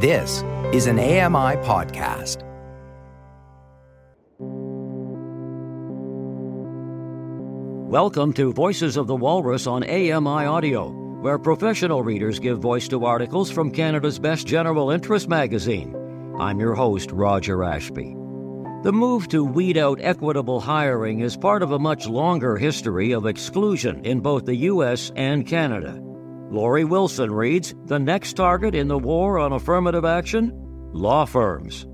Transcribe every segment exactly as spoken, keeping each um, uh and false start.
This is an A M I podcast. Welcome to Voices of the Walrus on A M I Audio, where professional readers give voice to articles from Canada's best general interest magazine. I'm your host, Roger Ashby. The move to weed out equitable hiring is part of a much longer history of exclusion in both the U S and Canada. Lori Wilson reads, the next target in the war on affirmative action? Law firms.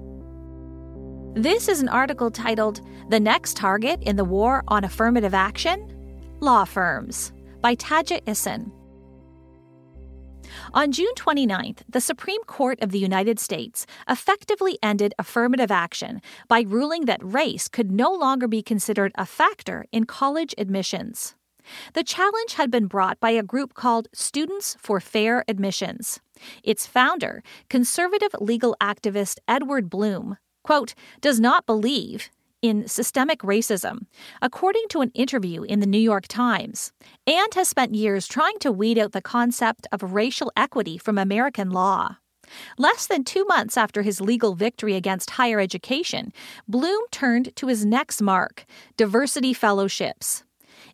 This is an article titled, The Next Target in the War on Affirmative Action? Law Firms, by Taja Issen. On June twenty-ninth, the Supreme Court of the United States effectively ended affirmative action by ruling that race could no longer be considered a factor in college admissions. The challenge had been brought by a group called Students for Fair Admissions. Its founder, conservative legal activist Edward Bloom, quote, does not believe in systemic racism, according to an interview in the New York Times, and has spent years trying to weed out the concept of racial equity from American law. Less than two months after his legal victory against higher education, Bloom turned to his next mark, diversity fellowships.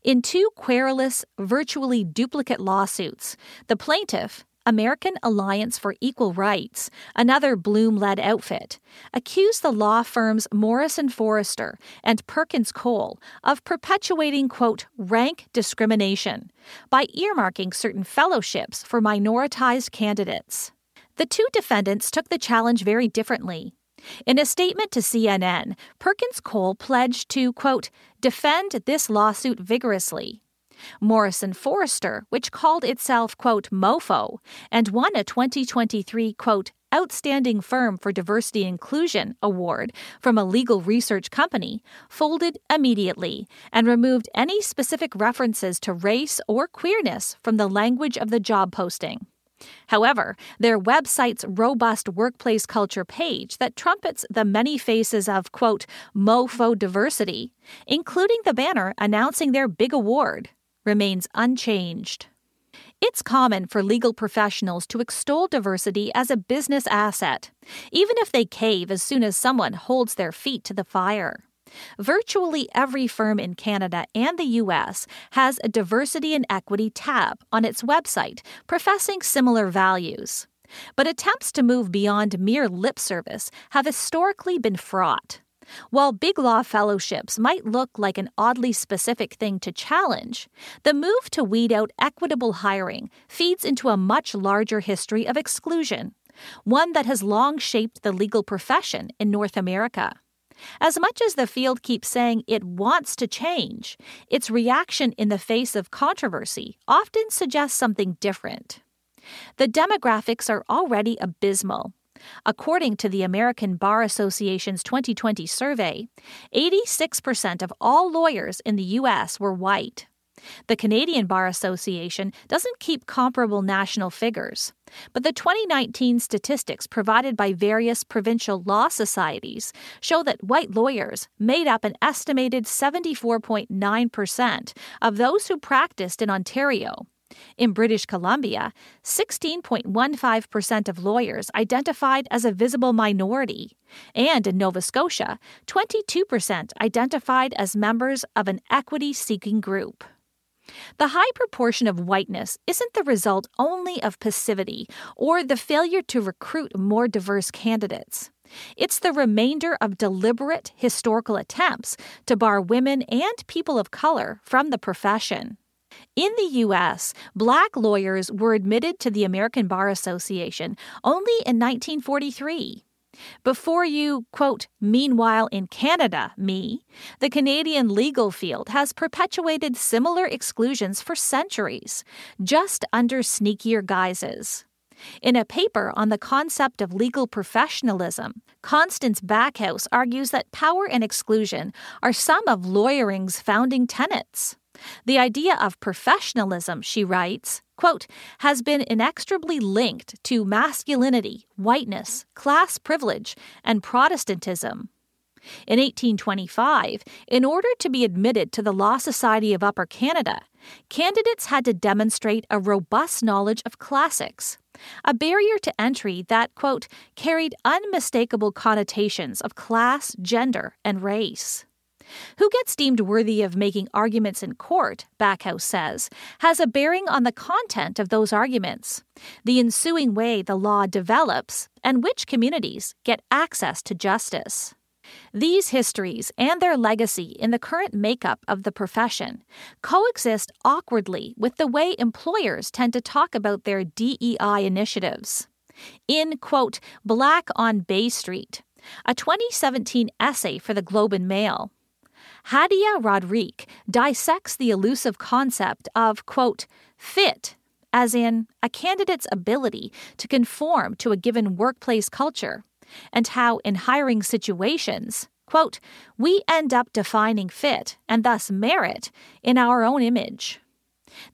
In two querulous, virtually duplicate lawsuits, the plaintiff, American Alliance for Equal Rights, another Bloom-led outfit, accused the law firms Morrison Foerster and Perkins Coie of perpetuating, quote, rank discrimination by earmarking certain fellowships for minoritized candidates. The two defendants took the challenge very differently. In a statement to C N N, Perkins Coie pledged to, quote, defend this lawsuit vigorously. Morrison Foerster, which called itself, quote, MOFO, and won a twenty twenty-three, quote, Outstanding Firm for Diversity and Inclusion award from a legal research company, folded immediately and removed any specific references to race or queerness from the language of the job posting. However, their website's robust workplace culture page that trumpets the many faces of, quote, MOFO diversity, including the banner announcing their big award, remains unchanged. It's common for legal professionals to extol diversity as a business asset, even if they cave as soon as someone holds their feet to the fire. Virtually every firm in Canada and the U S has a diversity and equity tab on its website professing similar values. But attempts to move beyond mere lip service have historically been fraught. While big law fellowships might look like an oddly specific thing to challenge, the move to weed out equitable hiring feeds into a much larger history of exclusion, one that has long shaped the legal profession in North America. As much as the field keeps saying it wants to change, its reaction in the face of controversy often suggests something different. The demographics are already abysmal. According to the American Bar Association's twenty twenty survey, eighty-six percent of all lawyers in the U S were white. The Canadian Bar Association doesn't keep comparable national figures, but the twenty nineteen statistics provided by various provincial law societies show that white lawyers made up an estimated seventy-four point nine percent of those who practiced in Ontario. In British Columbia, sixteen point one five percent of lawyers identified as a visible minority, and in Nova Scotia, twenty-two percent identified as members of an equity-seeking group. The high proportion of whiteness isn't the result only of passivity or the failure to recruit more diverse candidates. It's the remainder of deliberate historical attempts to bar women and people of color from the profession. In the U S, black lawyers were admitted to the American Bar Association only in nineteen forty-three. Before you, quote, meanwhile in Canada, me, the Canadian legal field has perpetuated similar exclusions for centuries, just under sneakier guises. In a paper on the concept of legal professionalism, Constance Backhouse argues that power and exclusion are some of lawyering's founding tenets. The idea of professionalism, she writes, quote, has been inextricably linked to masculinity, whiteness, class privilege, and Protestantism. In eighteen twenty-five, in order to be admitted to the Law Society of Upper Canada, candidates had to demonstrate a robust knowledge of classics, a barrier to entry that, quote, carried unmistakable connotations of class, gender, and race. Who gets deemed worthy of making arguments in court, Backhouse says, has a bearing on the content of those arguments, the ensuing way the law develops, and which communities get access to justice. These histories and their legacy in the current makeup of the profession coexist awkwardly with the way employers tend to talk about their D E I initiatives. In, quote, Black on Bay Street, a twenty seventeen essay for the Globe and Mail, Hadiya Roderick dissects the elusive concept of, quote, fit, as in a candidate's ability to conform to a given workplace culture, and how in hiring situations, quote, we end up defining fit and thus merit in our own image.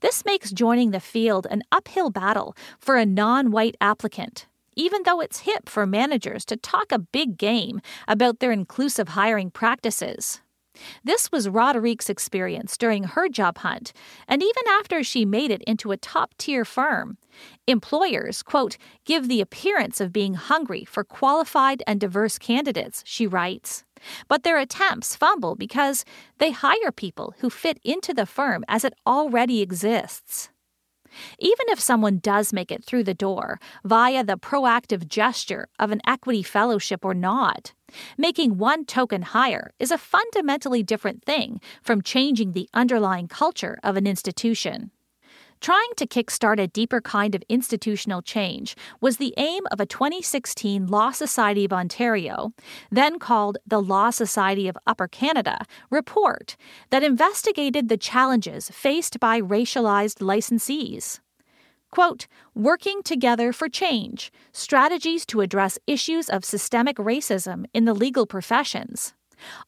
This makes joining the field an uphill battle for a non-white applicant, even though it's hip for managers to talk a big game about their inclusive hiring practices. This was Roderick's experience during her job hunt, and even after she made it into a top-tier firm. Employers, quote, give the appearance of being hungry for qualified and diverse candidates, she writes. But their attempts fumble because they hire people who fit into the firm as it already exists. Even if someone does make it through the door via the proactive gesture of an equity fellowship or not, making one token higher is a fundamentally different thing from changing the underlying culture of an institution. Trying to kickstart a deeper kind of institutional change was the aim of a twenty sixteen Law Society of Ontario, then called the Law Society of Upper Canada, report that investigated the challenges faced by racialized licensees. Quote, working together for change, strategies to address issues of systemic racism in the legal professions,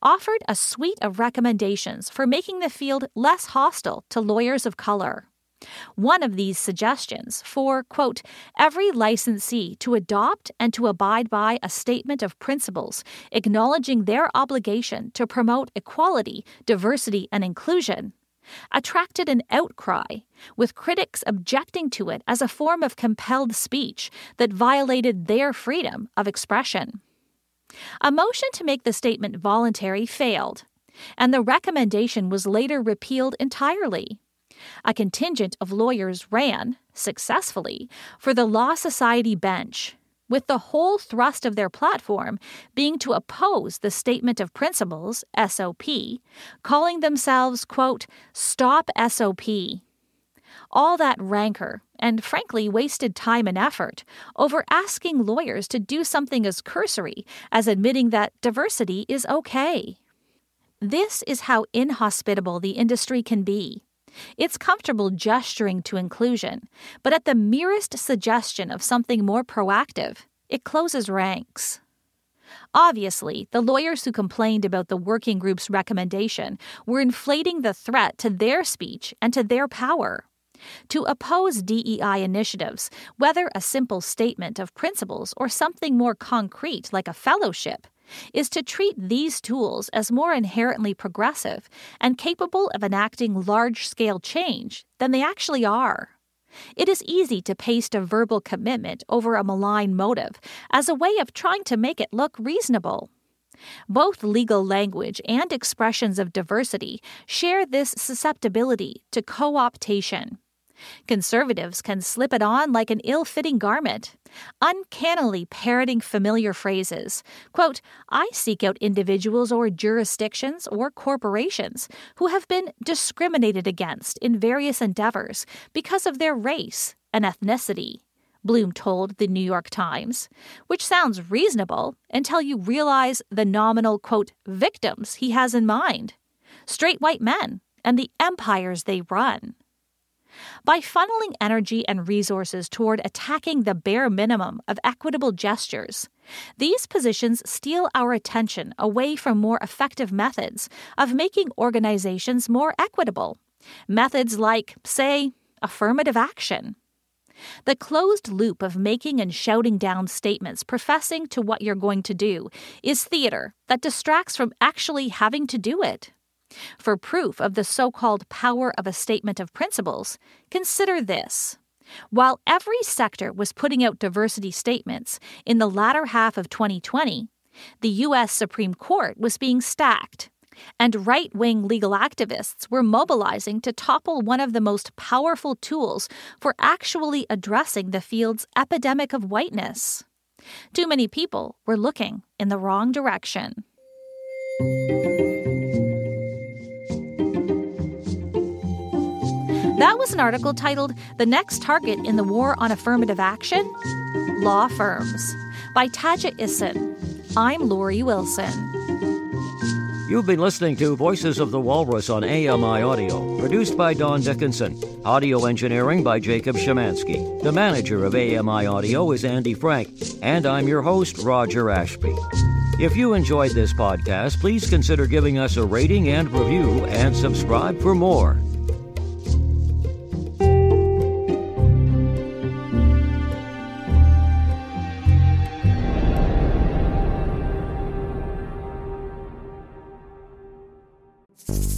offered a suite of recommendations for making the field less hostile to lawyers of color. One of these suggestions for, quote, every licensee to adopt and to abide by a statement of principles acknowledging their obligation to promote equality, diversity, and inclusion, attracted an outcry, with critics objecting to it as a form of compelled speech that violated their freedom of expression. A motion to make the statement voluntary failed, and the recommendation was later repealed entirely. A contingent of lawyers ran, successfully, for the Law Society bench, with the whole thrust of their platform being to oppose the Statement of Principles, S O P, calling themselves, quote, Stop S O P. All that rancor, and frankly wasted time and effort, over asking lawyers to do something as cursory as admitting that diversity is okay. This is how inhospitable the industry can be. It's comfortable gesturing to inclusion, but at the merest suggestion of something more proactive, it closes ranks. Obviously, the lawyers who complained about the working group's recommendation were inflating the threat to their speech and to their power. To oppose D E I initiatives, whether a simple statement of principles or something more concrete like a fellowship, is to treat these tools as more inherently progressive and capable of enacting large-scale change than they actually are. It is easy to paste a verbal commitment over a malign motive as a way of trying to make it look reasonable. Both legal language and expressions of diversity share this susceptibility to co-optation. Conservatives can slip it on like an ill-fitting garment, uncannily parroting familiar phrases. Quote, I seek out individuals or jurisdictions or corporations who have been discriminated against in various endeavors because of their race and ethnicity, Bloom told the New York Times, which sounds reasonable until you realize the nominal, quote, victims he has in mind, straight white men and the empires they run. By funneling energy and resources toward attacking the bare minimum of equitable gestures, these positions steal our attention away from more effective methods of making organizations more equitable, methods like, say, affirmative action. The closed loop of making and shouting down statements professing to what you're going to do is theater that distracts from actually having to do it. For proof of the so-called power of a statement of principles, consider this. While every sector was putting out diversity statements in the latter half of twenty twenty, the U S Supreme Court was being stacked, and right-wing legal activists were mobilizing to topple one of the most powerful tools for actually addressing the field's epidemic of whiteness. Too many people were looking in the wrong direction. That was an article titled "The Next Target in the War on Affirmative Action? Law Firms" by Taja Issen. I'm Lori Wilson. You've been listening to Voices of the Walrus on A M I Audio, produced by Don Dickinson. Audio engineering by Jacob Szymanski. The manager of A M I Audio is Andy Frank, and I'm your host, Roger Ashby. If you enjoyed this podcast, please consider giving us a rating and review, and subscribe for more.